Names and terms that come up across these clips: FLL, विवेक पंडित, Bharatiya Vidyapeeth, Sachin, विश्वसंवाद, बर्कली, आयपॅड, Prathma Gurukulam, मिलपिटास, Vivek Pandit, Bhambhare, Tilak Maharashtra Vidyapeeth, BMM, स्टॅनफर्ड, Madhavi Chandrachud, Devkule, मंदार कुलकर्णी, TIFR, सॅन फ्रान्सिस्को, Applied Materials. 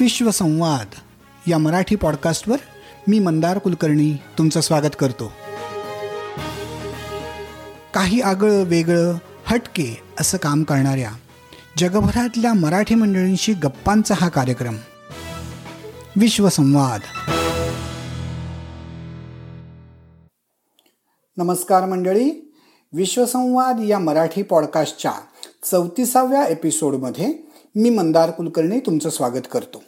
विश्वसंवाद या मराठी पॉडकास्टवर मी मंदार कुलकर्णी तुमचं स्वागत करतो. काही आगळं वेगळं हटके असं काम करणाऱ्या जगभरातल्या मराठी मंडळींशी गप्पांचा हा कार्यक्रम विश्वसंवाद. नमस्कार मंडळी, विश्वसंवाद या मराठी पॉडकास्टच्या 34व्या एपिसोडमध्ये मी मंदार कुलकर्णी तुमचं स्वागत करतो.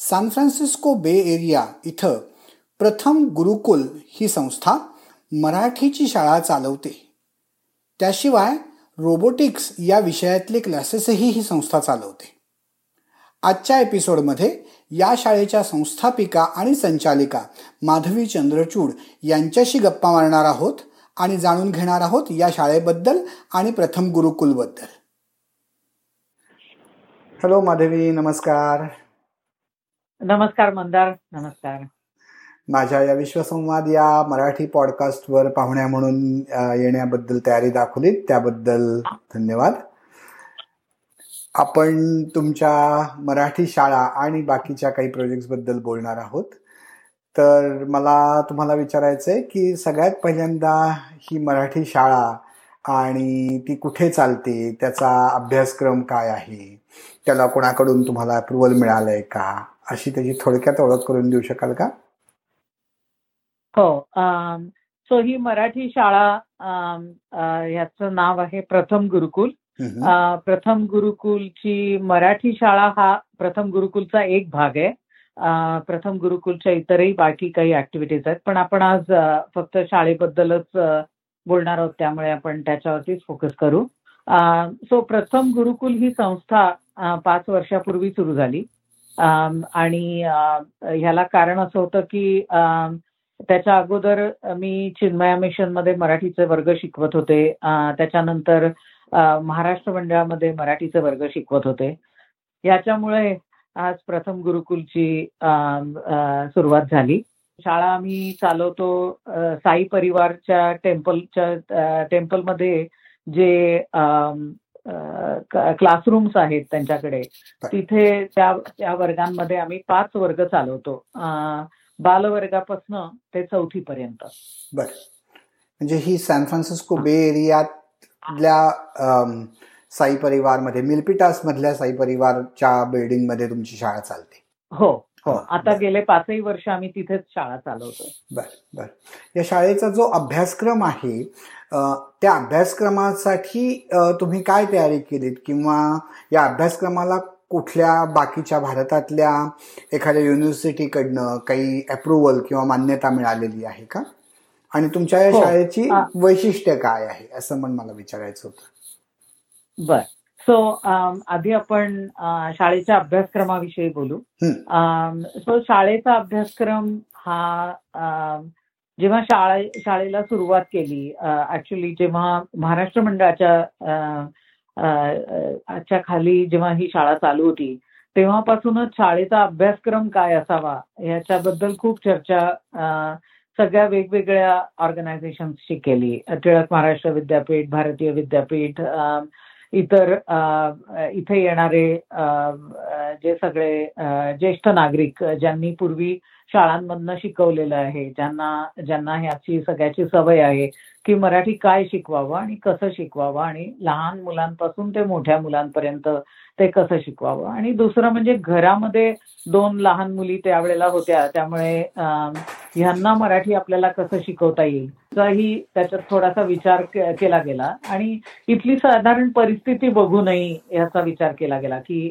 सॅन फ्रान्सिस्को बे एरिया इथं प्रथम गुरुकुल ही संस्था मराठीची शाळा चालवते. त्याशिवाय रोबोटिक्स या विषयातले क्लासेसही ही संस्था चालवते. आजच्या एपिसोडमध्ये या शाळेच्या संस्थापिका आणि संचालिका माधवी चंद्रचूड यांच्याशी गप्पा मारणार आहोत आणि जाणून घेणार आहोत या शाळेबद्दल आणि प्रथम गुरुकुलबद्दल. हॅलो माधवी, नमस्कार. नमस्कार मंदार, नमस्कार. माझ्या या विश्वसंवाद या मराठी पॉडकास्टवर पाहुण्या म्हणून येण्याबद्दल तयारी दाखवली त्याबद्दल धन्यवाद. आपण तुमच्या मराठी शाळा आणि बाकीच्या काही प्रोजेक्ट्सबद्दल बोलणार आहोत. तर मला तुम्हाला विचारायचं आहे की सगळ्यात पहिल्यांदा ही मराठी शाळा आणि ती कुठे चालते, त्याचा अभ्यासक्रम काय आहे, त्याला कोणाकडून तुम्हाला अप्रुव्हल मिळालंय का, अशी त्याची थोडक्यात ओळख करून देऊ शकाल का? हो. सो ही मराठी शाळा याचं नाव आहे प्रथम गुरुकुल. प्रथम गुरुकुलची मराठी शाळा हा प्रथम गुरुकुलचा एक भाग आहे. प्रथम गुरुकुलच्या इतरही बाकी काही ऍक्टिव्हिटीज आहेत, पण आपण आज फक्त शाळेबद्दलच बोलणार आहोत, त्यामुळे आपण त्याच्यावरतीच फोकस करू. सो प्रथम गुरुकुल ही संस्था 5 वर्षापूर्वी सुरू झाली आणि ह्याला कारण असं होतं की त्याच्या अगोदर मी चिन्मया मिशनमध्ये मराठीचे वर्ग शिकवत होते, त्याच्यानंतर महाराष्ट्र मंडळामध्ये मराठीचे वर्ग शिकवत होते. याच्यामुळे आज प्रथम गुरुकुलची सुरुवात झाली. शाळा आम्ही चालवतो साई परिवारच्या टेम्पलमध्ये जे क्लासरूम्स आहेत त्यांच्याकडे, तिथे त्या वर्गांमध्ये आम्ही 5 वर्ग चालवतो, बालवर्गापासून ते 4थीपर्यंत. बर, म्हणजे ही सॅन फ्रान्सिस्को बे एरियातल्या साई परिवार मध्ये, मिलपिटास मधल्या साई परिवारच्या बिल्डिंग मध्ये तुमची शाळा चालते? हो हो, आता गेले 5 वर्ष आम्ही तिथेच शाळा चालवतो. बर बर. या शाळेचा जो अभ्यासक्रम आहे त्या अभ्यासक्रमासाठी तुम्ही काय तयारी केलीत, किंवा या अभ्यासक्रमाला कुठल्या बाकीच्या भारतातल्या एखाद्या युनिव्हर्सिटीकडनं काही अप्रुव्हल किंवा मान्यता मिळालेली आहे का, आणि तुमच्या या शाळेची वैशिष्ट्य काय आहे, असं पण मला विचारायचं होतं. बर. सो आधी आपण शाळेच्या अभ्यासक्रमाविषयी बोलू. सो शाळेचा अभ्यासक्रम हा जेव्हा शाळेला सुरुवात केली, ऍक्च्युली जेव्हा महाराष्ट्र मंडळाच्या खाली जेव्हा ही शाळा चालू होती तेव्हापासूनच शाळेचा अभ्यासक्रम काय असावा याच्याबद्दल खूप चर्चा सगळ्या वेगवेगळ्या ऑर्गनायझेशन्सशी केली. टिळक महाराष्ट्र विद्यापीठ, भारतीय विद्यापीठ, इतर इथे येणारे जे सगळे ज्येष्ठ नागरिक ज्यांनी पूर्वी शाळांमधनं शिकवलेलं आहे, ज्यांना ह्याची सगळ्याची सवय आहे की मराठी काय शिकवावं आणि कसं शिकवावं आणि लहान मुलांपासून ते मोठ्या मुलांपर्यंत ते कसं शिकवावं. आणि दुसरं म्हणजे घरामध्ये 2 लहान मुली त्यावेळेला होत्या, त्यामुळे ह्यांना मराठी आपल्याला कसं शिकवता येईल ही त्याच्यात थोडासा विचार केला गेला. आणि इथली साधारण परिस्थिती बघूनही ह्याचा विचार केला गेला की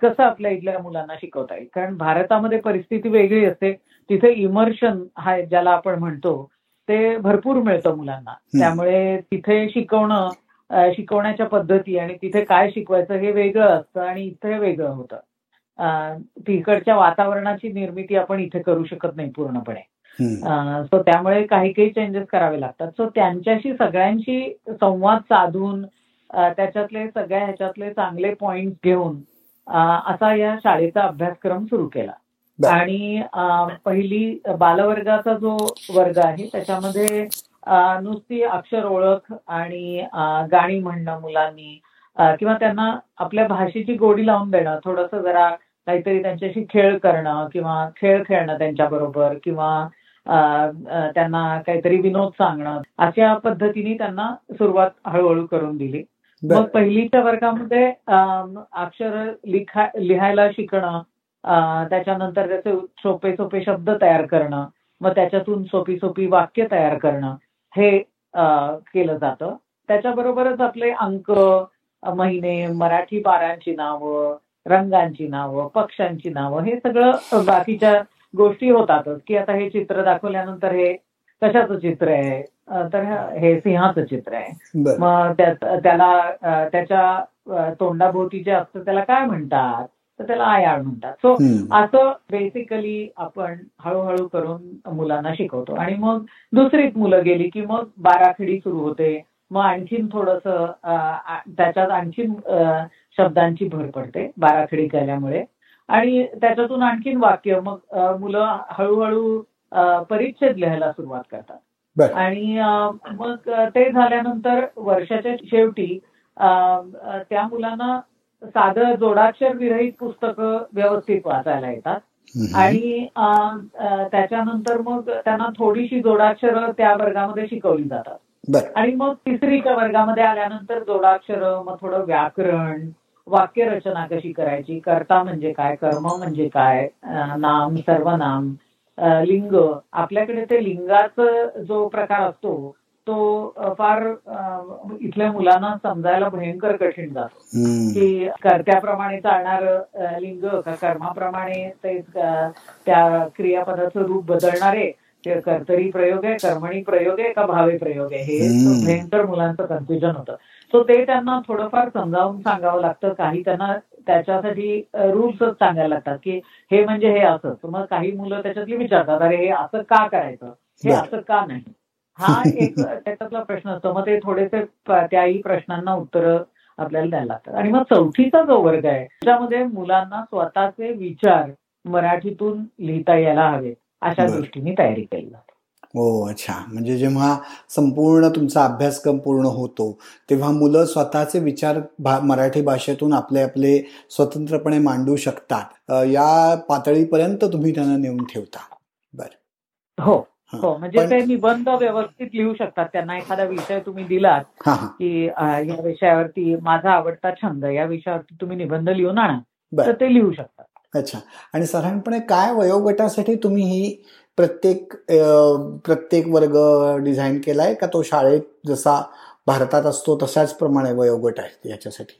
कसं आपल्या इथल्या मुलांना शिकवता येईल, कारण भारतामध्ये परिस्थिती वेगळी असते. तिथे इमर्शन हा ज्याला आपण म्हणतो ते भरपूर मिळतं मुलांना, त्यामुळे तिथे शिकवण्याच्या पद्धती आणि तिथे काय शिकवायचं हे वेगळं असतं आणि इथे वेगळं होतं. तिकडच्या वातावरणाची निर्मिती आपण इथे करू शकत नाही पूर्णपणे. सो त्यामुळे काही चेंजेस करावे लागतात. सो त्यांच्याशी सगळ्यांशी संवाद साधून त्याच्यातले सगळ्या ह्याच्यातले चांगले पॉइंट्स घेऊन असा या शाळेचा अभ्यासक्रम सुरू केला. आणि पहिली बालवर्गाचा जो वर्ग आहे त्याच्यामध्ये नुसती अक्षर ओळख आणि गाणी म्हणणं मुलांनी, किंवा त्यांना आपल्या भाषेची गोडी लावून देणं, थोडंसं जरा काहीतरी त्यांच्याशी खेळ करणं किंवा खेळ खेळणं त्यांच्याबरोबर किंवा त्यांना काहीतरी विनोद सांगणं अशा पद्धतीने त्यांना सुरुवात हळूहळू करून दिली. मग पहिलीच्या वर्गामध्ये अक्षर लिहायला शिकणं, त्याच्यानंतर त्याचे सोपे सोपे शब्द तयार करणं, मग त्याच्यातून सोपी सोपी वाक्य तयार करणं हे केलं जातं. त्याच्याबरोबरच आपले अंक, महिने, मराठी बारांची नावं, रंगांची नावं, पक्ष्यांची नावं, हे सगळं बाकीच्या गोष्टी होतातच की आता हे चित्र दाखवल्यानंतर हे कशाचं चित्र आहे, तर हे सिंहाचं चित्र आहे, मग त्याला त्याच्या तोंडाभोवती जे असतं त्याला काय म्हणतात, तर त्याला आयाळ म्हणतात. सो असं बेसिकली आपण हळूहळू करून मुलांना शिकवतो. आणि मग दुसरीच मुलं गेली की मग बाराखडी सुरू होते, मग आणखीन थोडंसं त्याच्यात आणखीन शब्दांची भर पडते बाराखडी केल्यामुळे आणि त्याच्यातून आणखीन वाक्य, मग मुलं हळूहळू परिच्छेद लिहायला सुरुवात करतात. आणि मग ते झाल्यानंतर वर्षाच्या शेवटी त्या मुलांना साधं जोडाक्षर विरहित पुस्तकं व्यवस्थित वाचायला येतात आणि त्याच्यानंतर मग त्यांना थोडीशी जोडाक्षरं त्या वर्गामध्ये शिकवली जातात. आणि मग तिसरीच्या वर्गामध्ये आल्यानंतर जोडाक्षरं, मग थोडं व्याकरण, वाक्यरचना कशी करायची, कर्ता म्हणजे काय, कर्म म्हणजे काय, नाम, सर्वनाम, लिंग, आपल्याकडे ते लिंगाचा जो प्रकार असतो तो फार इथल्या मुलांना समजायला भयंकर कठीण जातो की कर्त्याप्रमाणे चालणारं लिंग का कर्माप्रमाणे ते त्या क्रियापदाचं रूप बदलणारे, ते कर्तरी प्रयोग आहे, कर्मणी प्रयोग आहे का भावे प्रयोग आहे, हे भयंकर मुलांचं कन्फ्युजन होतं. सो ते त्यांना थोडंफार समजावून सांगावं लागतं. काही त्यांना त्याच्यासाठी रूल्सच सांगायला लागतात की हे म्हणजे हे असं, मग काही मुलं त्याच्यातली विचारतात अरे हे असं का करायचं, हे असं का नाही, हा एक त्याच्यातला प्रश्न असतो. मग ते थोडेसे त्याही प्रश्नांना उत्तरं आपल्याला द्यायला लागतात. आणि मग चौथीचा जो वर्ग आहे त्याच्यामध्ये मुलांना स्वतःचे विचार मराठीतून लिहिता यायला हवे अशा दृष्टीने तयारी केली जाते. हो, अच्छा. म्हणजे जेव्हा संपूर्ण तुमचा अभ्यासक्रम पूर्ण होतो तेव्हा मुलं स्वतःचे विचार मराठी भाषेतून आपले आपले स्वतंत्रपणे मांडू शकतात या पातळीपर्यंत तुम्ही त्यांना नेऊन ठेवता. बरं. हो हो, म्हणजे ते निबंध व्यवस्थित लिहू शकतात. त्यांना एखादा विषय तुम्ही दिलात की या विषयावरती माझा आवडता छंद, या विषयावरती तुम्ही निबंध लिहून आणा, तर ते लिहू शकतात. अच्छा. आणि साधारणपणे काय वयोगटासाठी तुम्ही ही प्रत्येक वर्ग डिझाईन केलाय का तो शाळेत जसा भारतात असतो तशाच प्रमाणे वयोगट आहे याच्यासाठी?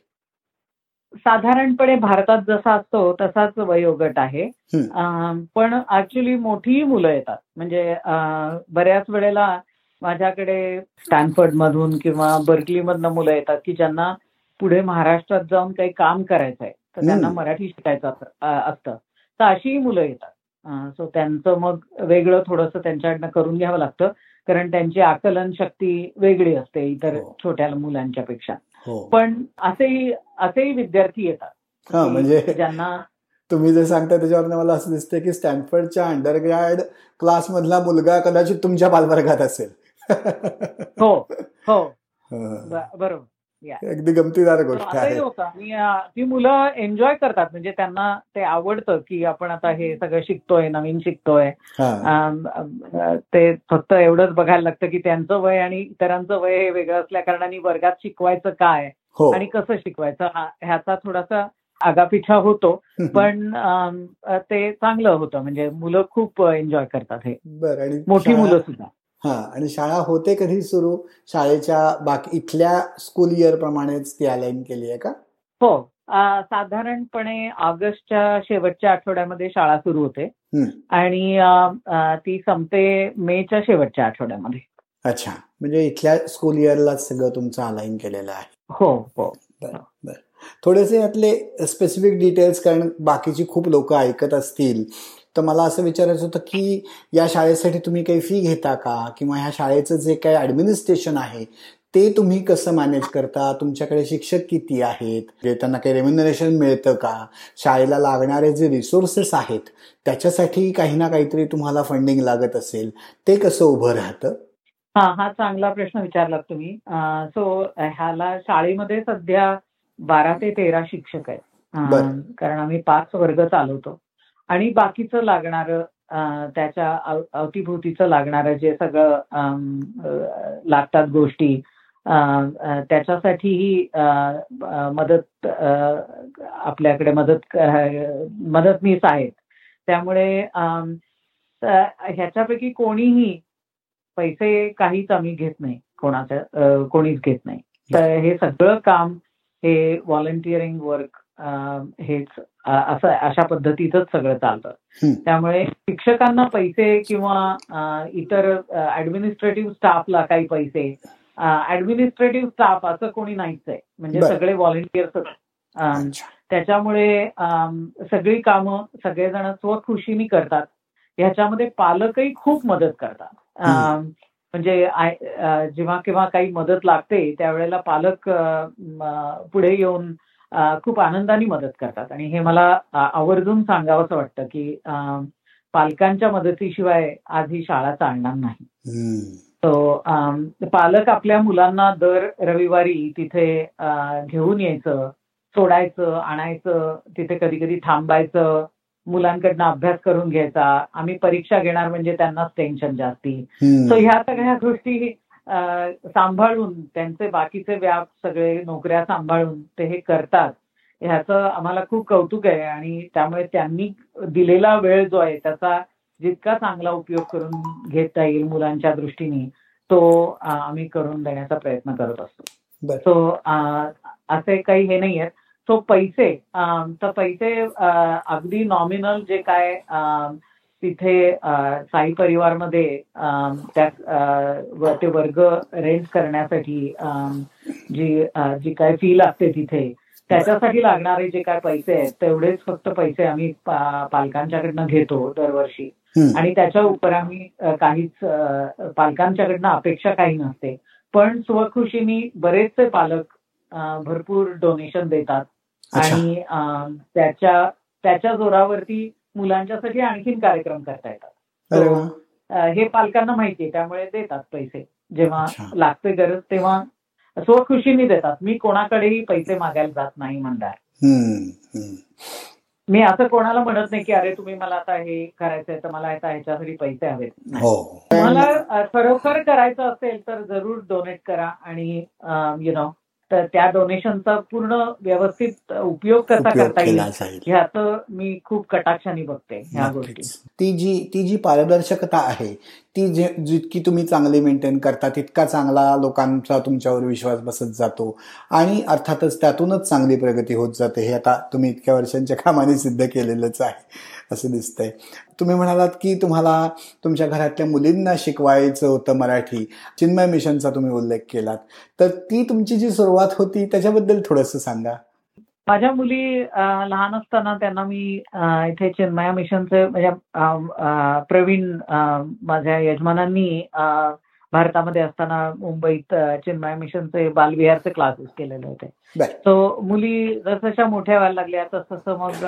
साधारणपणे भारतात जसा असतो तसाच वयोगट आहे, पण ऍक्च्युली मोठीही मुलं येतात. म्हणजे बऱ्याच वेळेला माझ्याकडे स्टॅनफर्ड मधून किंवा बर्कली मधनं मुलं येतात की ज्यांना पुढे महाराष्ट्रात जाऊन काही काम करायचंय, तर त्यांना मराठी शिकायचं असतं, तर अशीही मुलं येतात. सो त्यांचं मग वेगळं थोडंसं त्यांच्याकडनं करून घ्यावं लागतं, कारण त्यांची आकलन शक्ती वेगळी असते इतर छोट्या मुलांच्या पेक्षा. पण असेही विद्यार्थी येतात. म्हणजे ज्यांना तुम्ही जे सांगता त्याच्यावरनं मला असं दिसतंय की स्टॅनफर्डच्या अंडरग्रॅड क्लास मधला मुलगा कदाचित तुमच्या बालवर्गात असेल. हो हो, बरोबर. अगदी गमतीदार गोष्ट आहे. आणि ती मुलं एन्जॉय करतात, म्हणजे त्यांना ते आवडतं की आपण आता हे सगळं शिकतोय, नवीन शिकतोय. ते फक्त एवढंच बघायला लागतं की त्यांचं वय आणि इतरांचं वय हे वेगळं असल्या कारणाने वर्गात शिकवायचं काय आणि कसं शिकवायचं ह्याचा थोडासा आगापिछा होतो, पण ते चांगलं होतं. म्हणजे मुलं खूप एन्जॉय करतात हे. बरं. आणि मोठी मुलं सुद्धा. हा. आणि शाळा होते कधी सुरू? शाळेच्या बाकी इथल्या स्कूल इयर प्रमाणेच ती अलाइन केली आहे का? हो, साधारणपणे ऑगस्टच्या शेवटच्या आठवड्यामध्ये शाळा सुरू होते आणि ती संपते मेच्या शेवटच्या आठवड्यामध्ये. अच्छा. म्हणजे इथल्या स्कूल इयरलाच सगळं तुमचं अलाइन केलेलं आहे. हो हो. बरं बरं. थोडेसे यातले स्पेसिफिक डिटेल्स, कारण बाकीची खूप लोक ऐकत असतील, तर मला असं विचारायचं होतं की या शाळेसाठी तुम्ही काही फी घेता का, किंवा ह्या शाळेचं जे काही ऍडमिनिस्ट्रेशन आहे ते तुम्ही कसं मॅनेज करता? तुमच्याकडे शिक्षक किती आहेत, त्यांना काही रेम्युनरेशन मिळतं का? शाळेला लागणारे जे रिसोर्सेस आहेत त्याच्यासाठी काही ना काहीतरी तुम्हाला फंडिंग लागत असेल, ते कसं उभं राहतं? हा हा, चांगला प्रश्न विचारलात तुम्ही. सो ह्याला शाळेमध्ये सध्या 12 ते 13 शिक्षक आहेत कारण आम्ही 5 वर्ग चालवतो आणि बाकीचं लागणारं त्याच्या अवतीभोवतीचं लागणारं जे सगळं लागतात गोष्टी त्याच्यासाठीही मदत आपल्याकडे मदतनीस आहेत. त्यामुळे ह्याच्यापैकी कोणीही पैसे काहीच आम्ही घेत नाही, कोणीच घेत नाही. तर हे सगळं काम हे व्हॉलंटिअरिंग वर्क हेच असं अशा पद्धतीचंच सगळं चालतं. त्यामुळे शिक्षकांना पैसे किंवा इतर ऍडमिनिस्ट्रेटिव्ह स्टाफला काही पैसे, ऍडमिनिस्ट्रेटिव्ह स्टाफ असं कोणी नाहीच आहे, म्हणजे सगळे व्हॉलंटिअर्स. त्याच्यामुळे सगळी कामं सगळेजण स्वखुशीने करतात. ह्याच्यामध्ये पालकही खूप मदत करतात, म्हणजे जेव्हा केव्हा काही मदत लागते त्यावेळेला पालक पुढे येऊन खूप आनंदाने मदत करतात. आणि हे मला आवर्जून सांगावंसं वाटतं की पालकांच्या मदतीशिवाय आज ही शाळा चालणार नाही. पालक आपल्या मुलांना दर रविवारी तिथे घेऊन यायचं, सोडायचं, आणायचं, तिथे कधी कधी थांबायचं, मुलांकडनं अभ्यास करून घ्यायचा. आम्ही परीक्षा घेणार म्हणजे त्यांनाच टेन्शन जास्ती. सो ह्या सगळ्या गोष्टी सांभाळून, त्यांचे बाकीचे व्याप सगळे, नोकऱ्या सांभाळून ते हे करतात. ह्याचं आम्हाला खूप कौतुक आहे आणि त्यामुळे त्यांनी दिलेला वेळ जो आहे त्याचा जितका चांगला उपयोग करून घेता येईल मुलांच्या दृष्टीने तो आम्ही करून देण्याचा प्रयत्न करत असतो. सो असे काही हे नाही आहेत. सो पैसे, तर पैसे अगदी नॉमिनल जे काय तिथे साई परिवारमध्ये ते वर्ग रेंट करण्यासाठी जी काय फी लागते तिथे त्याच्यासाठी लागणारे जे काय पैसे आहेत तेवढेच फक्त पैसे आम्ही पालकांच्याकडनं घेतो दरवर्षी. आणि त्याच्या उपर आम्ही काहीच पालकांच्याकडनं अपेक्षा काही नसते. पण स्वखुशीने बरेचसे पालक भरपूर डोनेशन देतात आणि त्याच्या जोरावरती मुलांच्यासाठी आणखीन कार्यक्रम करता येतात. हे पालकांना माहितीये, त्यामुळे देतात पैसे जेव्हा लागते गरज तेव्हा स्वखुशीने देतात. मी कोणाकडेही पैसे मागायला जात नाही म्हणणार. मी असं कोणाला म्हणत नाही की अरे तुम्ही मला आता हे करायचंय तर मला आता ह्याच्यासाठी पैसे हवेत. तुम्हाला खरोखर करायचं असेल तर जरूर डोनेट करा आणि तर त्या डोनेशनचा पूर्ण व्यवस्थित उपयोग कसा करता येईल ह्याचं मी खूप कटाक्षाने बघते ह्या गोष्टी. ती जी पारदर्शकता आहे ती जितकी तुम्ही चांगली मेंटेन करता तितका चांगला लोकांचा तुमच्यावर विश्वास बसत जातो आणि अर्थातच त्यातूनच चांगली प्रगती होत जाते. हे आता तुम्ही इतक्या वर्षांच्या कामाने सिद्ध केलेलंच आहे असं दिसतंय. तुम्ही म्हणालात की तुम्हाला तुमच्या घरातल्या मुलींना शिकवायचं होतं मराठी, चिन्मय मिशनचा तुम्ही उल्लेख केलात, तर ती तुमची जी सुरुवात होती त्याच्याबद्दल थोडंसं सांगा. माझ्या मुली लहान असताना त्यांना मी इथे चिन्मया मिशनचे माझ्या प्रवीण माझ्या यजमानांनी भारतामध्ये असताना मुंबईत चिन्मया मिशनचे बालविहारचे क्लासेस केलेले होते. सो मुली जसजशा मोठ्या व्हायला लागल्या तस तसं मग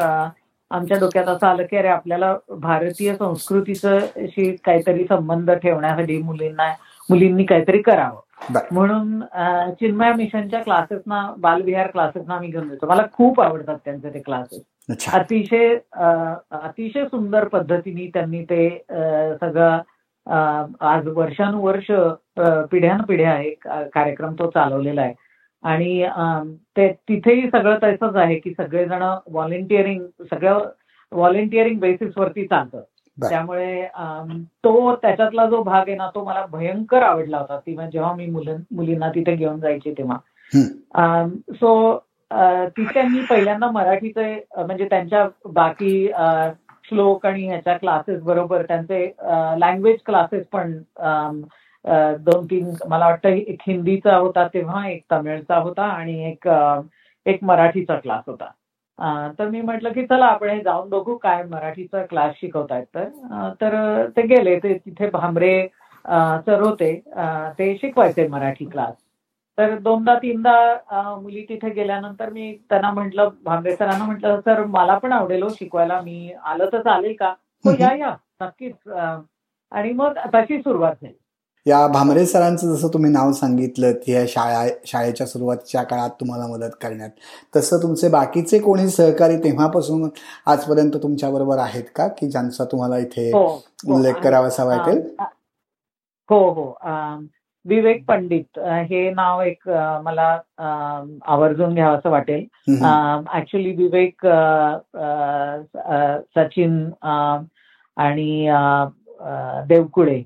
आमच्या डोक्यात असं आलं की अरे आपल्याला भारतीय संस्कृतीशी काहीतरी संबंध ठेवण्यासाठी मुलींनी काहीतरी करावं म्हणून चिन्मया मिशनच्या क्लासेसना, बालविहार क्लासेसना मी घेऊन जातो. मला खूप आवडतात त्यांचे ते क्लासेस. अतिशय अतिशय सुंदर पद्धतीने त्यांनी ते सगळं आज वर्षानुवर्ष पिढ्यानपिढ्या एक कार्यक्रम तो चालवलेला आहे. आणि ते तिथेही सगळं तसंच आहे की सगळेजण व्हॉलेंटिअरिंग बेसिसवरती चालतं. त्यामुळे तो त्याच्यातला जो भाग आहे ना तो मला भयंकर आवडला होता जेव्हा मी मुलींना तिथे घेऊन जायची तेव्हा. सो तिथे मी पहिल्यांदा मराठीचे म्हणजे त्यांच्या बाकी श्लोक आणि ह्याच्या क्लासेस बरोबर त्यांचे लँग्वेज क्लासेस पण 2-3 मला वाटतं एक हिंदीचा होता तेव्हा, एक तमिळचा होता आणि एक मराठीचा क्लास होता. तर मी म्हटलं की चला आपण हे जाऊन बघू काय मराठीचा क्लास शिकवतायत. तर ते गेले, ते तिथे भांबरे सर होते, ते शिकवायचे मराठी क्लास. तर 2-3 मुली तिथे गेल्यानंतर मी त्यांना म्हटलं, भांबरे सरांना म्हटलं सर मला पण आवडेल हो शिकवायला, मी आलं तर चालेल का? हो या नक्कीच. आणि मग तशी सुरुवात झाली. या भांबरे सरांचं जसं तुम्ही नाव सांगितलं की या शाळेच्या सुरुवातीच्या काळात तुम्हाला मदत करण्यात, तसं तुमचे बाकीचे कोणी सहकारी तेव्हापासून आजपर्यंत तुमच्याबरोबर आहेत का की ज्यांचा तुम्हाला इथे उल्लेख करावासा वाटेल? हो हो, विवेक पंडित हे नाव एक मला आवर्जून घ्यावंसं वाटेल. ऍक्च्युली विवेक, सचिन आणि देवकुळे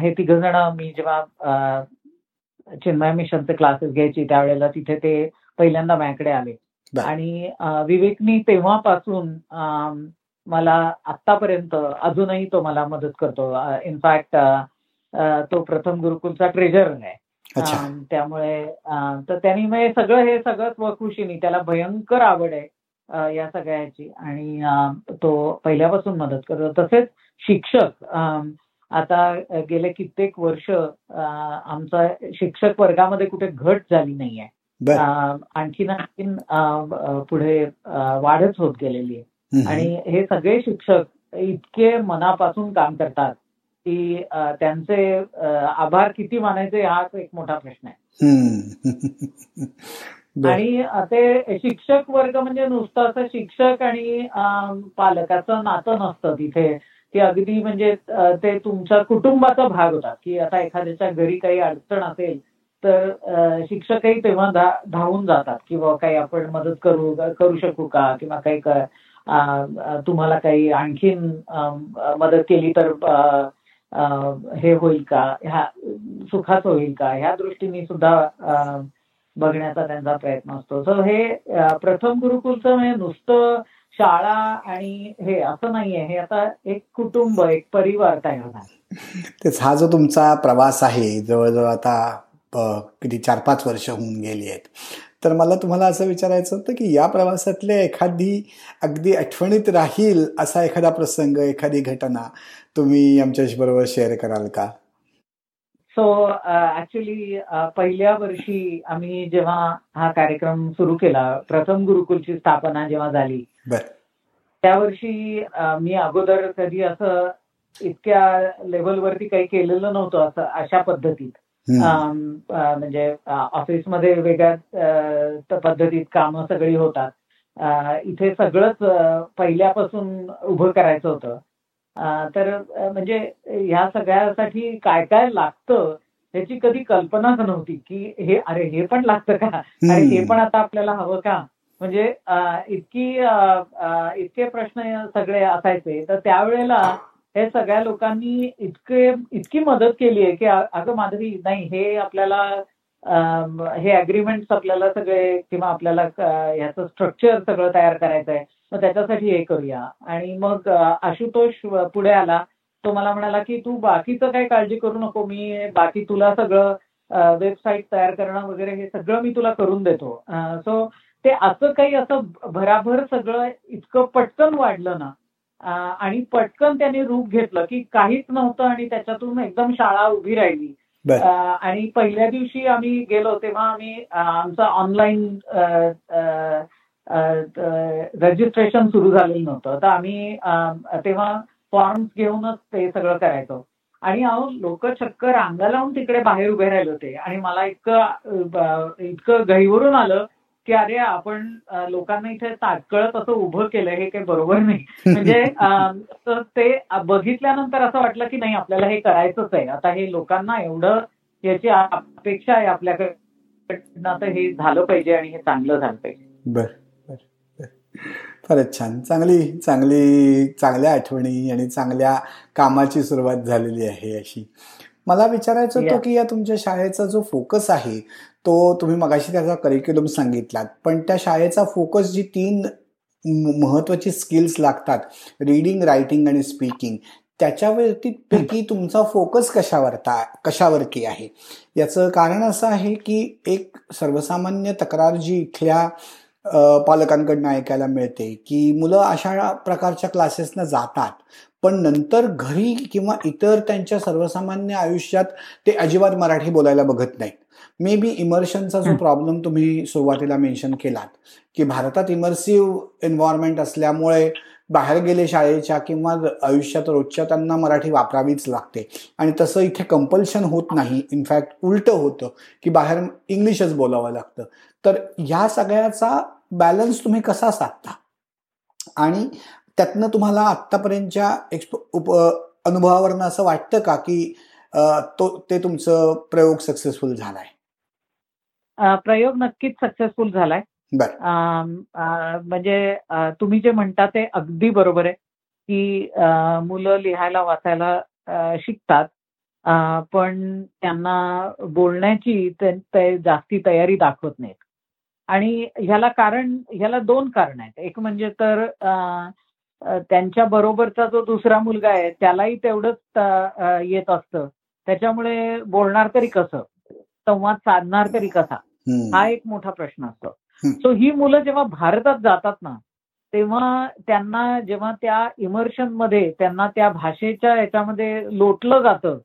हे तिघ जण मी जेव्हा चिन्मय मिशनचे क्लासेस घ्यायची त्यावेळेला तिथे ते पहिल्यांदा माझ्याकडे आले आणि विवेकनी तेव्हापासून मला आतापर्यंत अजूनही तो मला मदत करतो. इनफॅक्ट तो प्रथम गुरुकुलचा ट्रेजर आहे, त्यामुळे तर त्यांनी म्हणजे सगळं हे सगळं स्वखुशीने, त्याला भयंकर आवड आहे या सगळ्याची आणि तो पहिल्यापासून मदत करतो. तसेच शिक्षक, आता गेले कित्येक वर्ष आमचा शिक्षक वर्गामध्ये कुठे घट झाली नाहीये, आणखीन आणखीन पुढे वाढच होत गेलेली आहे आणि हे सगळे शिक्षक इतके मनापासून काम करतात की त्यांचे आभार किती मानायचे हाच एक मोठा प्रश्न आहे. आणि ते शिक्षक वर्ग म्हणजे नुसतं असं शिक्षक आणि पालकाचं नातं नसतं तिथे, की अगदी म्हणजे ते तुमच्या कुटुंबाचा भाग होता की आता एखाद्याच्या घरी काही अडचण असेल तर शिक्षकही तेव्हा धावून जातात किंवा काही आपण मदत करू शकू का, किंवा काही तुम्हाला काही आणखीन मदत केली तर हे होईल का, ह्या सुखाचं होईल का, ह्या दृष्टीने सुद्धा बघण्याचा त्यांचा प्रयत्न असतो. तर हे प्रथम गुरुकुलचं म्हणजे नुसतं शाळा आणि हे असं नाहीये, हे आता एक कुटुंब, एक परिवार तयार झाला. तेच हा जो तुमचा प्रवास आहे जवळजवळ आता किती 4-5 वर्ष होऊन गेली आहेत, तर मला तुम्हाला असं विचारायचं होतं की या प्रवासातले एखादी अगदी आठवणीत राहील असा एखादा प्रसंग, एखादी घटना तुम्ही आमच्याशी बरोबर शेअर कराल का? सो ऍक्च्युली पहिल्या वर्षी आम्ही जेव्हा हा कार्यक्रम सुरू केला, प्रथम गुरुकुलची स्थापना जेव्हा झाली त्या वर्षी मी अगोदर कधी असं इतक्या लेव्हलवरती काही केलेलं नव्हतं असं अशा पद्धतीत, म्हणजे ऑफिसमध्ये वेगळ्या पद्धतीत कामं सगळी होतात, इथे सगळंच पहिल्यापासून उभं करायचं होतं. तर म्हणजे ह्या सगळ्यासाठी काय काय लागतं ह्याची कधी कल्पनाच नव्हती की हे अरे हे पण लागतं का, अरे हे पण आता आपल्याला हवं का, म्हणजे इतके प्रश्न सगळे असायचे. तर त्यावेळेला हे सगळ्या लोकांनी इतकी मदत केली आहे की अगं माधवी नाही हे आपल्याला हे अग्रीमेंट्स आपल्याला सगळे किंवा आपल्याला ह्याचं स्ट्रक्चर सगळं तयार करायचं आहे, मग त्याच्यासाठी हे करूया. आणि मग आशुतोष पुढे आला, तो मला म्हणाला की तू बाकीचं काही काळजी करू नको, मी बाकी तुला सगळं वेबसाईट तयार करणं वगैरे हे सगळं मी तुला करून देतो. सो ते असं काही असं भराभर सगळं इतकं पटकन वाढलं ना आणि पटकन त्याने रूप घेतलं की काहीच नव्हतं आणि त्याच्यातून एकदम शाळा उभी राहिली. आणि पहिल्या दिवशी आम्ही गेलो तेव्हा आम्ही आमचं ऑनलाईन रजिस्ट्रेशन सुरू झालेलं नव्हतं, तर आम्ही तेव्हा फॉर्म्स घेऊनच ते सगळं करायचो आणि लोक चक्क रांगा लावून तिकडे बाहेर उभे राहिले होते आणि मला इतकं घाईवरून आलं की अरे आपण लोकांना इथे ताटकळत असं उभं केलं हे काही बरोबर नाही. म्हणजे ते बघितल्यानंतर असं वाटलं की नाही आपल्याला हे करायचंच आहे, आता हे लोकांना एवढं याची अपेक्षा आहे आपल्याकडनं, आता हे झालं पाहिजे आणि हे चांगलं झालं पाहिजे. बर बर बर, फारच छान. चांगल्या आठवणी आणि चांगल्या कामाची सुरुवात झालेली आहे अशी. मला विचारायचं होतं की या तुमच्या शाळेचा जो फोकस आहे तो तुम्ही मगाशी त्याचा करिक्युलम सांगितलात, पण त्या शाळेचा फोकस जी 3 महत्वाची स्किल्स लागतात, रीडिंग, रायटिंग आणि स्पीकिंग, त्याच्यावरती पैकी तुमचा फोकस कशावरती आहे? याचं कारण असं आहे की एक सर्वसामान्य तक्रार जी इथल्या पालकांकडनं ऐकायला मिळते की मुलं अशा प्रकारच्या क्लासेसना जातात पण नंतर घरी किंवा इतर त्यांच्या सर्वसामान्य आयुष्यात ते अजिबात मराठी बोलायला बघत नाहीत. मे बी इमर्शनचा जो प्रॉब्लेम तुम्ही सुरुवातीला मेन्शन केलात की भारतात इमर्सिव्ह एन्व्हायरमेंट असल्यामुळे बाहेर गेले शाळेच्या किंवा आयुष्यात रोजच्या त्यांना मराठी वापरावीच लागते. आणि तसं इथे कंपल्शन होत नाही, इनफॅक्ट उलटं होतं की बाहेर इंग्लिशच बोलावं लागतं. तर ह्या सगळ्याचा बॅलन्स तुम्ही कसा साधता आणि त्यातनं तुम्हाला आत्तापर्यंतच्या अनुभवावरनं असं वाटतं का की ते तुमचं प्रयोग सक्सेसफुल झालाय? प्रयोग नक्कीच सक्सेसफुल झालाय. म्हणजे तुम्ही जे म्हणता ते अगदी बरोबर आहे की मुलं लिहायला वाचायला शिकतात, पण त्यांना बोलण्याची ते जास्ती तयारी दाखवत नाहीत. आणि ह्याला दोन कारण आहेत. एक म्हणजे तर त्यांच्या बरोबरचा जो दुसरा मुलगा आहे त्यालाही तेवढंच येत असतं, त्याच्यामुळे बोलणार तरी कसं, संवाद साधणार तरी कसा, हा एक मोठा प्रश्न असतो. सो ही मुलं जेव्हा भारतात जातात ना, तेव्हा त्यांना जेव्हा त्या इमर्शन मध्ये त्यांना त्या भाषेच्या याच्यामध्ये लोटलं जातं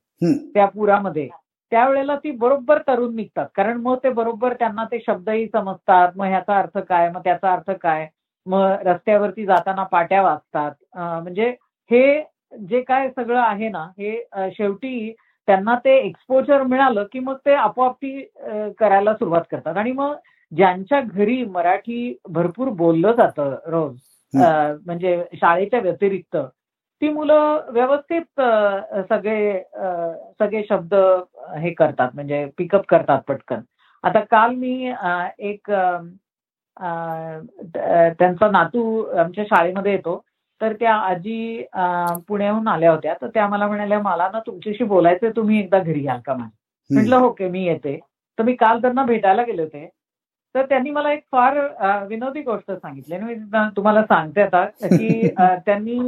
त्या पुरामध्ये, त्यावेळेला ती बरोबर तरुण निघतात. कारण मग ते बरोबर त्यांना ते शब्दही समजतात, मग ह्याचा अर्थ काय, मग त्याचा अर्थ काय, मग रस्त्यावरती जाताना पाट्या वाजतात. म्हणजे हे जे काय सगळं आहे ना, हे शेवटी त्यांना ते एक्सपोजर मिळालं की मग ते आपोआप ती करायला सुरुवात करतात. आणि मग ज्यांच्या घरी मराठी भरपूर बोललं जातं रोज, म्हणजे शाळेच्या व्यतिरिक्त, ती मुलं व्यवस्थित सगळे शब्द हे करतात, म्हणजे पिकअप करतात पटकन. आता काल मी एक त्यांचा नातू आमच्या शाळेमध्ये येतो, तर त्या आजी पुण्याहून आल्या होत्या, तर त्या मला म्हणाल्या, मला ना तुमच्याशी बोलायचं, तुम्ही एकदा घरी याल का? म्हटलं ओके मी येते. तर मी काल त्यांना भेटायला गेले होते, तर त्यांनी मला एक फार विनोदी गोष्ट सांगितली आणि मी तुम्हाला सांगते आता की त्यांनी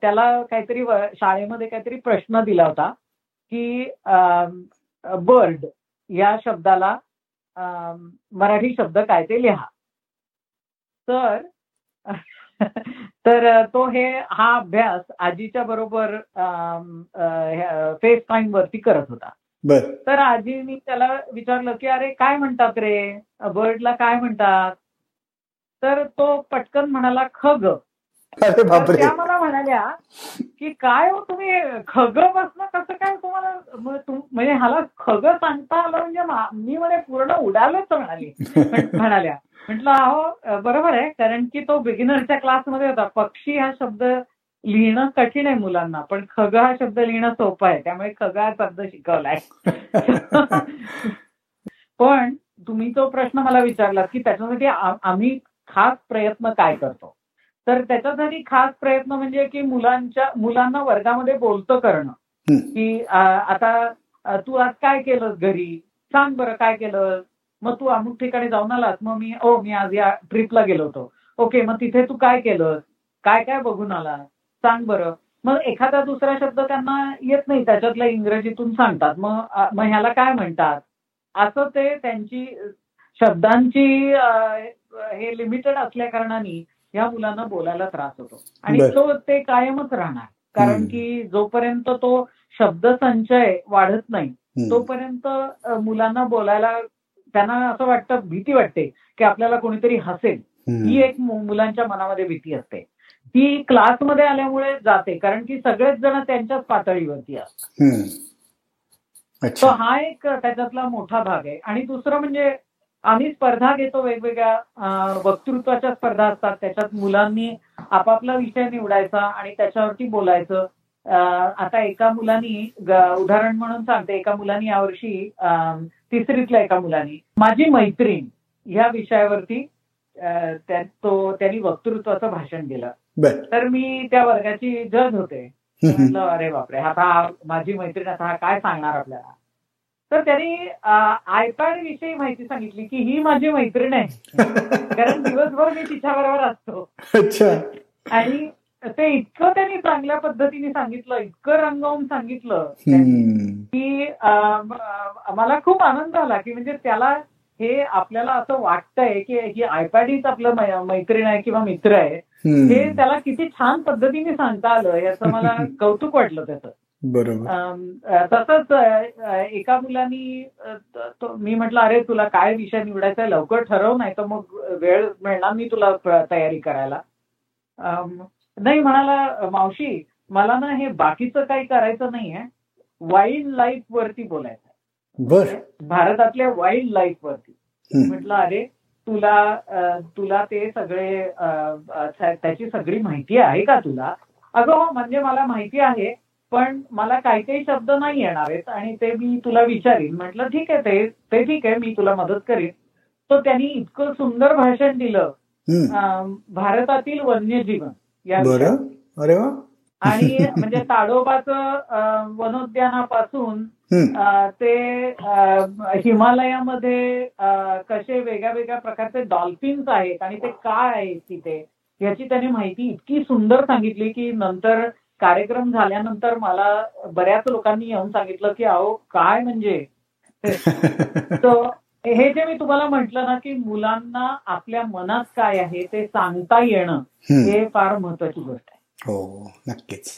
त्याला काहीतरी शाळेमध्ये काहीतरी प्रश्न दिला होता की बर्ड या शब्दाला मराठी शब्द काय ते लिहा. तर तो हा अभ्यास आजीच्या बरोबर फेस टाइम वरती करत होता. तर आजीनी त्याला विचारलं की अरे काय म्हणतात रे, बर्डला काय म्हणतात? तर तो पटकन म्हणाला खग. त्या मला म्हणाल्या की काय हो तुम्ही खग बसणं कसं काय तुम्हाला, म्हणजे ह्याला खग सांगता आलं म्हणजे मी म्हणे पूर्ण उडालच म्हणाल्या. म्हटलं अहो बरोबर आहे, कारण की तो बिगिनरच्या क्लासमध्ये होता. पक्षी हा शब्द लिहिणं कठीण आहे मुलांना, पण खग हा शब्द लिहिणं सोपं आहे, त्यामुळे खग हा शब्द शिकवलाय. पण तुम्ही तो प्रश्न मला विचारला की त्याच्यासाठी आम्ही खास प्रयत्न काय करतो, तर त्याच्यासाठी खास प्रयत्न म्हणजे की मुलांना वर्गामध्ये बोलतं करणं की आता तू आज काय केलंस घरी सांग बरं, काय केलं, मग तू अमुक ठिकाणी जाऊन आलास, मग मी आज या ट्रिपला गेलो होतो, ओके मग तिथे तू काय केलंस, काय काय बघून आलास सांग बरं. मग एखादा दुसरा शब्द त्यांना येत नाही, त्याच्यातला इंग्रजीतून सांगतात, मग ह्याला काय म्हणतात, असं ते त्यांची शब्दांची हे लिमिटेड असल्या कारणाने ह्या मुलांना बोलायला त्रास होतो. आणि तो ते कायमच राहणार, कारण की जोपर्यंत तो शब्दसंचय वाढत नाही तोपर्यंत मुलांना बोलायला त्यांना असं वाटतं, भीती वाटते की आपल्याला कोणीतरी हसेल, ही एक मुलांच्या मनामध्ये भीती असते. ती क्लासमध्ये आल्यामुळे जाते, कारण की सगळेच जण त्यांच्याच पातळीवरती असतात. तो हा एक त्याच्यातला मोठा भाग आहे. आणि दुसरं म्हणजे आम्ही स्पर्धा घेतो, वेगवेगळ्या वक्तृत्वाच्या स्पर्धा असतात, त्याच्यात मुलांनी आपापला विषय निवडायचा आणि त्याच्यावरती बोलायचं. आता एका मुलानी उदाहरण म्हणून सांगते, एका मुलानी यावर्षी तिसरीतल्या एका मुलानी माझी मैत्रीण ह्या विषयावरती त्यांनी वक्तृत्वाचं भाषण दिलं. तर मी त्या वर्गाची जज होते. म्हटलं अरे बापरे, आता माझी मैत्रीण आता हा काय सांगणार आपल्याला. तर त्यांनी आयपॅड विषयी माहिती सांगितली की ही माझी मैत्रीण आहे, कारण दिवसभर मी तिच्याबरोबर असतो. आणि ते इतकं त्यांनी चांगल्या पद्धतीने सांगितलं, इतकं रंगवून सांगितलं की मला खूप आनंद आला. की म्हणजे त्याला हे आपल्याला असं वाटतंय की ही आयपॅडीच आपलं मैत्रीण आहे किंवा मित्र आहे, हे त्याला किती छान पद्धतीने सांगता आलं, याचं मला कौतुक वाटलं त्याचं. बरोबर. तसंच एका मुलानी, मी म्हटलं अरे तुला काय विषय निवडायचा लवकर ठरव, नाही तर मग वेळ मिळणार नाही तुला तयारी करायला. नाही म्हणाला, मावशी मला ना हे बाकीचं काही करायचं नाहीये, वाईल्ड लाईफ वरती बोलायचं, बर भारतातल्या वाईल्ड लाईफ वरती. म्हटलं अरे तुला ते सगळे त्याची सगळी माहिती आहे का तुला? अगं म्हणजे मला माहिती आहे पण मला काही काही शब्द नाही येणार आहेत आणि ते मी तुला विचारीन. म्हटलं ठीक आहे, ते ठीक आहे, मी तुला मदत करेन. तर त्यांनी इतकं सुंदर भाषण दिलं भारतातील वन्यजीवन या, आणि म्हणजे ताडोबाचं वनोद्यानापासून ते हिमालयामध्ये कसे वेगळ्या वेगळ्या प्रकारचे डॉल्फिन्स आहेत आणि ते काय आहेत तिथे याची त्याने माहिती इतकी सुंदर सांगितली की नंतर कार्यक्रम झाल्यानंतर मला बऱ्याच लोकांनी येऊन सांगितलं की अहो काय म्हणजे हे जे मी तुम्हाला म्हटलं ना की मुलांना आपल्या मनात काय आहे ते सांगता येणं हे फार महत्वाची गोष्ट आहे. हो नक्कीच.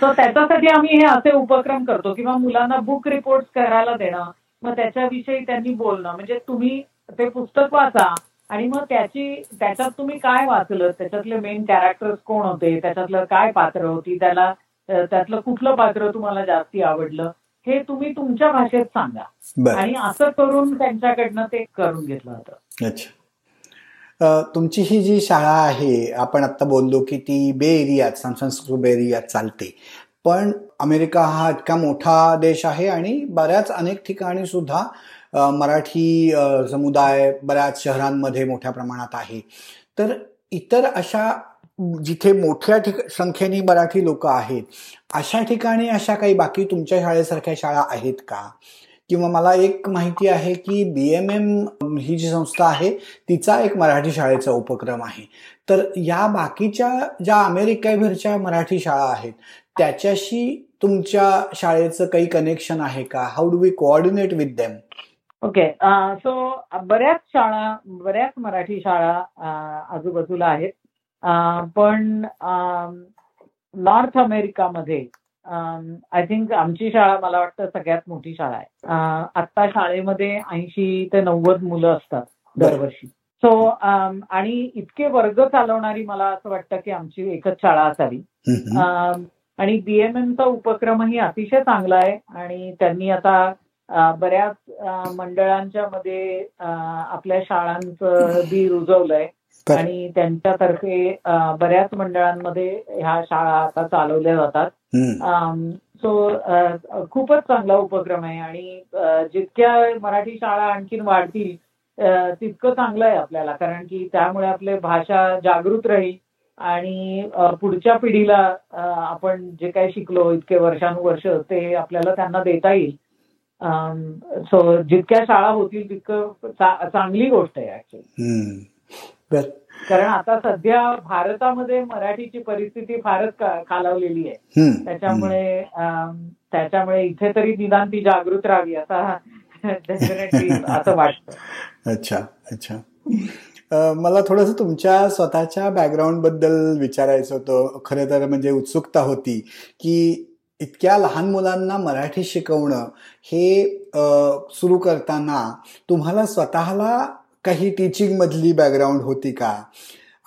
तर त्याच्यासाठी आम्ही हे असे उपक्रम करतो किंवा मुलांना बुक रिपोर्ट करायला देणं, मग त्याच्याविषयी त्यांनी बोलणं, म्हणजे तुम्ही ते पुस्तक वाचा आणि मग त्याच्यात तुम्ही काय वाचलं, त्याच्यातले मेन कॅरेक्टर्स कोण होते, त्याच्यातलं काय पात्र होती, त्यातलं कुठलं पात्र तुम्हाला जास्ती आवडलं, हे तुम्ही तुमच्या भाषेत सांगा. आणि असं करून त्यांच्याकडनं ते करून घेतलं होतं. अच्छा, तुमची ही जी शाळा आहे आपण आता बोललो की ती बे एरियात, सॅन फ्रान्सिस्को बे एरियात चालते, पण अमेरिका हा इतका मोठा देश आहे आणि बऱ्याच अनेक ठिकाणी सुद्धा मराठी समुदाय बऱ्याच शहरांमध्ये मोठ्या प्रमाणात आहे. तर इतर अशा जिथे मोठ्या संख्येने मराठी लोक आहेत अशा ठिकाणी अशा काही बाकी तुमच्या शाळेसारख्या शाळा आहेत का? किंवा मला एक माहिती आहे की BMM ही जी संस्था आहे तिचा एक मराठी शाळेचा उपक्रम आहे. तर या बाकीच्या ज्या अमेरिकेभरच्या मराठी शाळा आहेत त्याच्याशी तुमच्या शाळेचं काही कनेक्शन आहे का? How do we coordinate with them? Okay, so बऱ्याच मराठी शाळा आजूबाजूला आहेत, पण नॉर्थ अमेरिकामध्ये आय थिंक आमची शाळा मला वाटतं सगळ्यात मोठी शाळा आहे. आत्ता शाळेमध्ये 80 ते 90 मुलं असतात दरवर्षी. सो आणि इतके वर्ग चालवणारी मला असं वाटतं की आमची एकच शाळा असावी. आणि BMMचा उपक्रमही अतिशय चांगला आहे आणि त्यांनी आता बऱ्याच मंडळांच्या मध्ये आपल्या शाळांचं बीर उजवलंय आणि त्यांच्यातर्फे बऱ्याच मंडळांमध्ये ह्या शाळा आता चालवल्या जातात. सो खूपच चांगला उपक्रम आहे आणि जितक्या मराठी शाळा आणखीन वाढतील तितकं चांगलं आहे आपल्याला, कारण की त्यामुळे आपली भाषा जागृत राहील आणि पुढच्या पिढीला आपण जे काही शिकलो इतके वर्षानुवर्ष ते आपल्याला त्यांना देता येईल. सो जितक्या शाळा होतील तितकं चांगली गोष्ट आहे ऍक्च्युअली, कारण आता सध्या भारतामध्ये मराठीची परिस्थिती फारच खालावलेली आहे. त्याच्यामुळे इथे तरी निदान ती जागृत राहावी असा डेफिनेटली असं वाटतं. अच्छा अच्छा, मला थोडंसं तुमच्या स्वतःच्या बॅकग्राऊंडबद्दल विचारायचं होतं. खरं तर म्हणजे उत्सुकता होती की इतक्या लहान मुलांना मराठी शिकवणं हे सुरू करताना तुम्हाला स्वतःला काही टीचिंग मधली बॅकग्राऊंड होती का?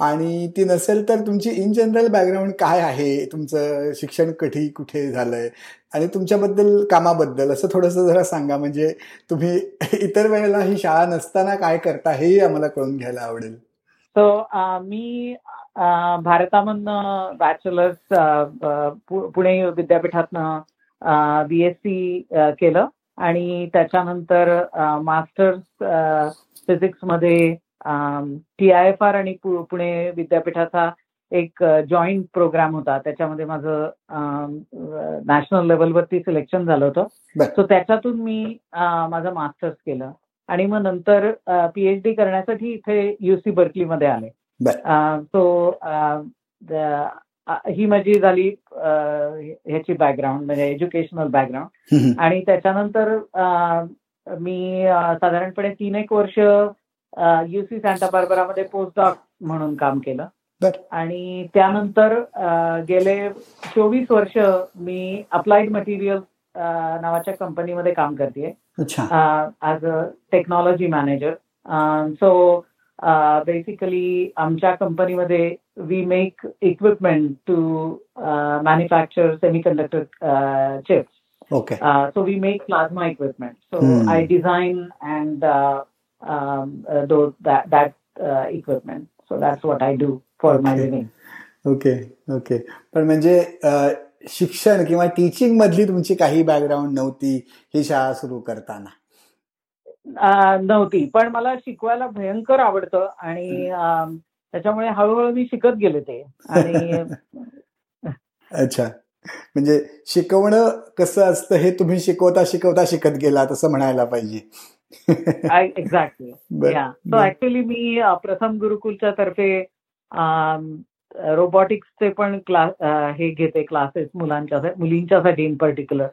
आणि ती नसेल तर तुमची इन जनरल बॅकग्राऊंड काय आहे? तुमचं शिक्षण कुठे झालंय आणि तुमच्याबद्दल कामाबद्दल असं थोडंसं जरा सांगा, म्हणजे तुम्ही इतर वेळेला ही शाळा नसताना काय करता हेही आम्हाला कळून घ्यायला आवडेल. तर मी भारतामधनं बॅचलर्स पुणे विद्यापीठातनं BSc केलं आणि त्याच्यानंतर मास्टर्स फिजिक्समध्ये TIFR आणि पुणे विद्यापीठाचा एक जॉईंट प्रोग्राम होता त्याच्यामध्ये माझं नॅशनल लेवलवरती सिलेक्शन झालं होतं. सो त्याच्यातून मी माझं मास्टर्स केलं आणि मग नंतर PhD करण्यासाठी इथे UC बर्कलीमध्ये आले. सो ही माझी झाली ह्याची बॅकग्राऊंड, म्हणजे एज्युकेशनल बॅकग्राऊंड. आणि त्याच्यानंतर मी साधारणपणे 3-1 वर्ष UC सॅन्टा बार्बरामध्ये पोस्ट डॉक म्हणून काम केलं आणि त्यानंतर गेले 24 वर्ष मी अप्लाइड मटेरियल नावाच्या कंपनीमध्ये काम करतेय as a technology manager. So basically आमच्या कंपनीमध्ये we make equipment to manufacture semiconductor chips. Okay. So we make plasma equipment. So I design and that equipment. So that's what I do for my living. Okay okay. पण म्हणजे शिक्षण किंवा teaching मधली तुमची काही background नव्हती ही शाळा सुरू करताना? नव्हती, पण मला शिकवायला भयंकर आवडतं आणि त्याच्यामुळे हळूहळू मी शिकत गेले ते. आणि अच्छा, म्हणजे शिकवणं कसं असतं हे तुम्ही शिकवता शिकवता शिकत गेला तसं म्हणायला पाहिजे. एक्झॅक्टली. सो ऍक्च्युली मी प्रथम गुरुकुलच्या तर्फे रोबोटिक्सचे पण क्लास हे घेते, क्लासेस मुलांच्या मुलींच्यासाठी इन पर्टिक्युलर.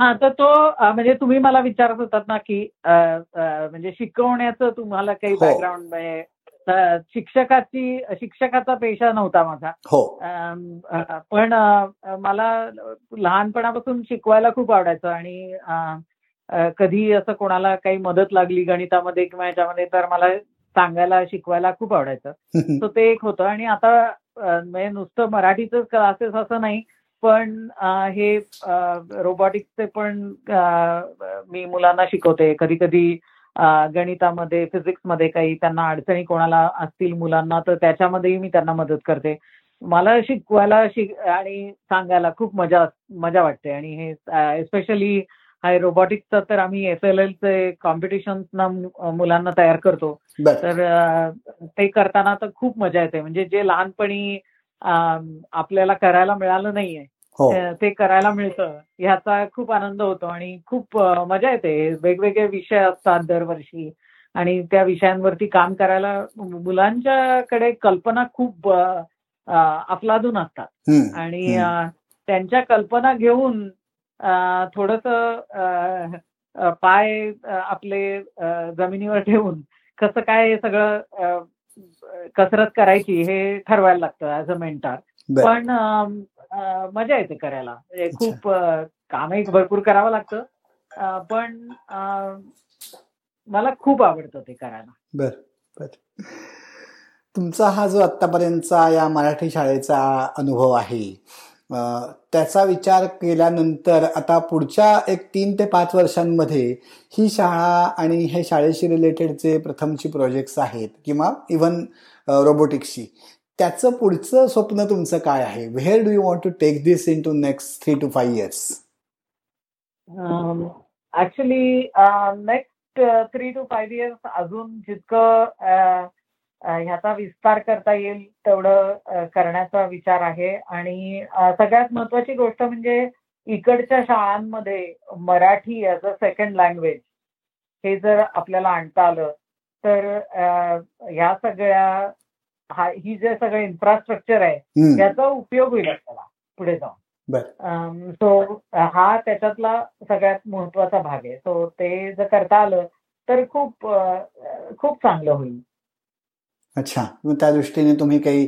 हा, तर तो म्हणजे तुम्ही मला विचारत होतात ना की म्हणजे शिकवण्याचं तुम्हाला काही बॅकग्राऊंड, शिक्षकाचा पेशा नव्हता माझा. हो. पण मला लहानपणापासून शिकवायला खूप आवडायचं आणि कधी असं कोणाला काही मदत लागली गणितामध्ये किंवा याच्यामध्ये तर मला सांगायला शिकवायला खूप आवडायचं. तर ते एक होतं. आणि आता म्हणजे नुसतं मराठीचं क्लासेस असं नाही, पण हे रोबोटिक्सचे पण मी मुलांना शिकवते. कधी कधी गणितामध्ये, फिजिक्समध्ये काही त्यांना अडचणी कोणाला असतील मुलांना तर त्याच्यामध्येही मी त्यांना मदत करते. मला शिकवायला आणि सांगायला खूप मजा वाटते. आणि हे स्पेशली रोबोटिक्सचा तर आम्ही FLL चे कॉम्पिटिशन्सना मुलांना तयार करतो. तर ते करताना तर खूप मजा येते. म्हणजे जे लहानपणी आपल्याला करायला मिळालं नाहीये ते करायला मिळतं, ह्याचा खूप आनंद होतो आणि खूप मजा येते. वेगवेगळे विषय असतात दरवर्षी आणि त्या विषयांवरती काम करायला मुलांच्याकडे कल्पना खूप अफलातून असतात आणि त्यांच्या कल्पना घेऊन थोडंसं पाय आपले जमिनीवर ठेवून कसं काय सगळं कसरत करायची हे ठरवायला लागतं ऍज अ मेंटर. पण मजा येते करायला. खूप कामही भरपूर करावं लागतं पण मला खूप आवडतं ते करायला. बर बर. तुमचा हा जो आतापर्यंतचा या मराठी शाळेचा अनुभव आहे त्याचा विचार केल्यानंतर आता पुढच्या 3 ते 5 वर्षांमध्ये ही शाळा आणि हे शाळेशी रिलेटेडचे प्रथमची प्रोजेक्ट्स आहेत किंवा इव्हन रोबोटिक्सची, त्याचं पुढचं स्वप्न तुमचं काय आहे? Where do you want to take this in to next 3 to 5 years? Actually next 3 to 5 years अजून जितकं ह्याचा विस्तार करता येईल तेवढं करण्याचा विचार आहे. आणि सगळ्यात महत्वाची गोष्ट म्हणजे इकडच्या शाळांमध्ये Marathi as a second language हे जर आपल्याला आणता आलं तर ह्या सगळ्या ही जे सगळं इन्फ्रास्ट्रक्चर आहे याचा उपयोग होईल आपल्याला पुढे जाऊन. सो हा त्याच्यातला सगळ्यात महत्वाचा भाग आहे. सो ते जर करता आलं तर खूप खूप चांगलं होईल. अच्छा. त्या दृष्टीने तुम्ही काही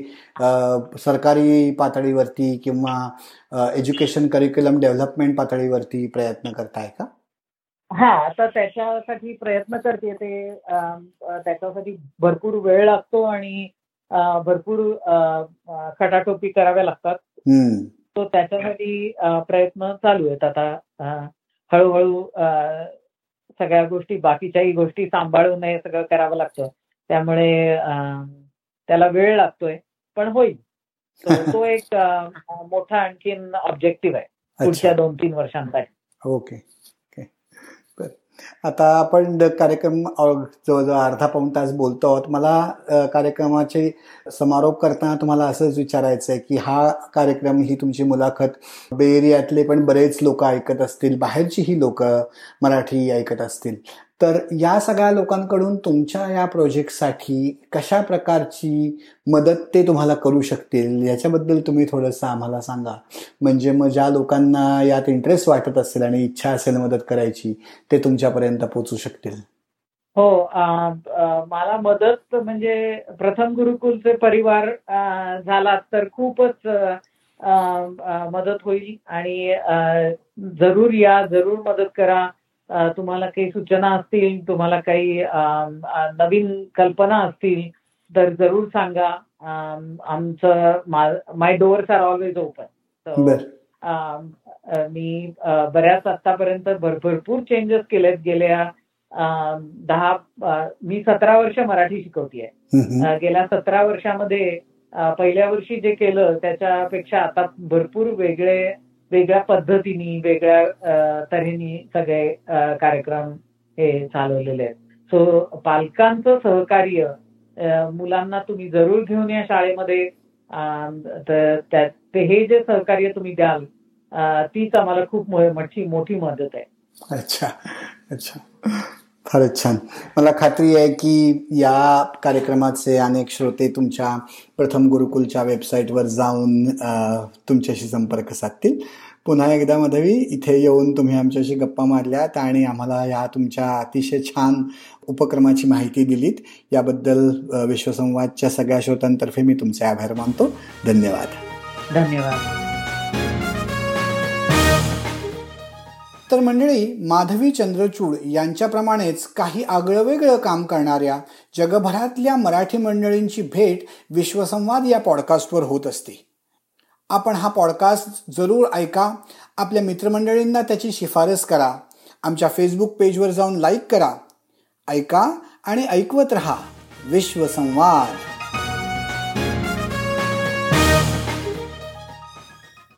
सरकारी पातळीवरती किंवा एज्युकेशन करिक्युलम डेव्हलपमेंट पातळीवरती प्रयत्न करताय का? हा, तर त्याच्यासाठी प्रयत्न करते. ते त्याच्यासाठी भरपूर वेळ लागतो आणि भरपूर खटाटोपी कराव्या लागतात. तो त्याच्यासाठी प्रयत्न चालू आहेत. आता हळूहळू सगळ्या गोष्टी, बाकीच्याही गोष्टी सांभाळून हे सगळं करावं लागतं, त्यामुळे त्याला वेळ लागतोय, पण होईल. तो एक मोठा आणखीन ऑब्जेक्टिव्ह आहे पुढच्या 2-3 वर्षांसाठी. Okay okay. बर, आता आपण कार्यक्रम जवळजवळ 1/2-1 तास बोलतो आहोत. मला कार्यक्रमाचे समारोप करताना तुम्हाला असंच विचारायचं आहे की हा कार्यक्रम, ही तुमची मुलाखत बे एरियातले पण बरेच लोक ऐकत असतील, बाहेरचीही लोक मराठी ऐकत असतील, तर या सगळ्या लोकांकडून तुमच्या या प्रोजेक्टसाठी कशा प्रकारची मदत ते तुम्हाला करू शकतील याच्याबद्दल तुम्ही थोडंसं आम्हाला सांगा. म्हणजे मग ज्या लोकांना यात इंटरेस्ट वाटत असेल आणि इच्छा असेल मदत करायची ते तुमच्यापर्यंत पोहोचू शकतील. हो, मला मदत म्हणजे प्रथम गुरुकुलचे परिवार झालात तर खूपच मदत होईल. आणि जरूर या, जरूर मदत करा. तुम्हाला काही सूचना असतील, तुम्हाला काही नवीन कल्पना असतील तर जरूर सांगा. आमचं my doors are always open. मी बऱ्याच आतापर्यंत भरपूर चेंजेस केलेत. गेल्या 17 वर्ष मराठी शिकवतेय. गेल्या 17 वर्षामध्ये पहिल्या वर्षी जे केलं त्याच्यापेक्षा आता भरपूर वेगळ्या पद्धतीने वेगळ्या तऱ्हेने सगळे कार्यक्रम हे चालवलेले आहेत. सो पालकांचं सहकार्य मुलांना तुम्ही जरूर घेऊन या शाळेमध्ये. हे जे सहकार्य तुम्ही द्याल तीच आम्हाला खूप मोठी मदत आहे. अच्छा अच्छा, फारच छान. मला खात्री आहे की या कार्यक्रमाचे अनेक श्रोते तुमच्या प्रथम गुरुकुलच्या वेबसाईटवर जाऊन तुमच्याशी संपर्क साधतील. पुन्हा एकदा माधवी, इथे येऊन तुम्ही आमच्याशी गप्पा मारल्यात आणि आम्हाला या तुमच्या अतिशय छान उपक्रमाची माहिती दिलीत. याबद्दल विश्वसंवादच्या सगळ्या श्रोत्यांतर्फे मी तुमचे आभार मानतो. धन्यवाद. धन्यवाद. तर मंडळी, माधवी चंद्रचूड यांच्याप्रमाणेच काही आगळंवेगळं काम करणाऱ्या जगभरातल्या मराठी मंडळींची भेट विश्वसंवाद या पॉडकास्टवर होत असते. आपण हा पॉडकास्ट जरूर ऐका, आपल्या मित्रमंडळींना त्याची शिफारस करा, आमच्या फेसबुक पेजवर जाऊन लाईक करा. ऐका आणि ऐकवत रहा विश्वसंवाद.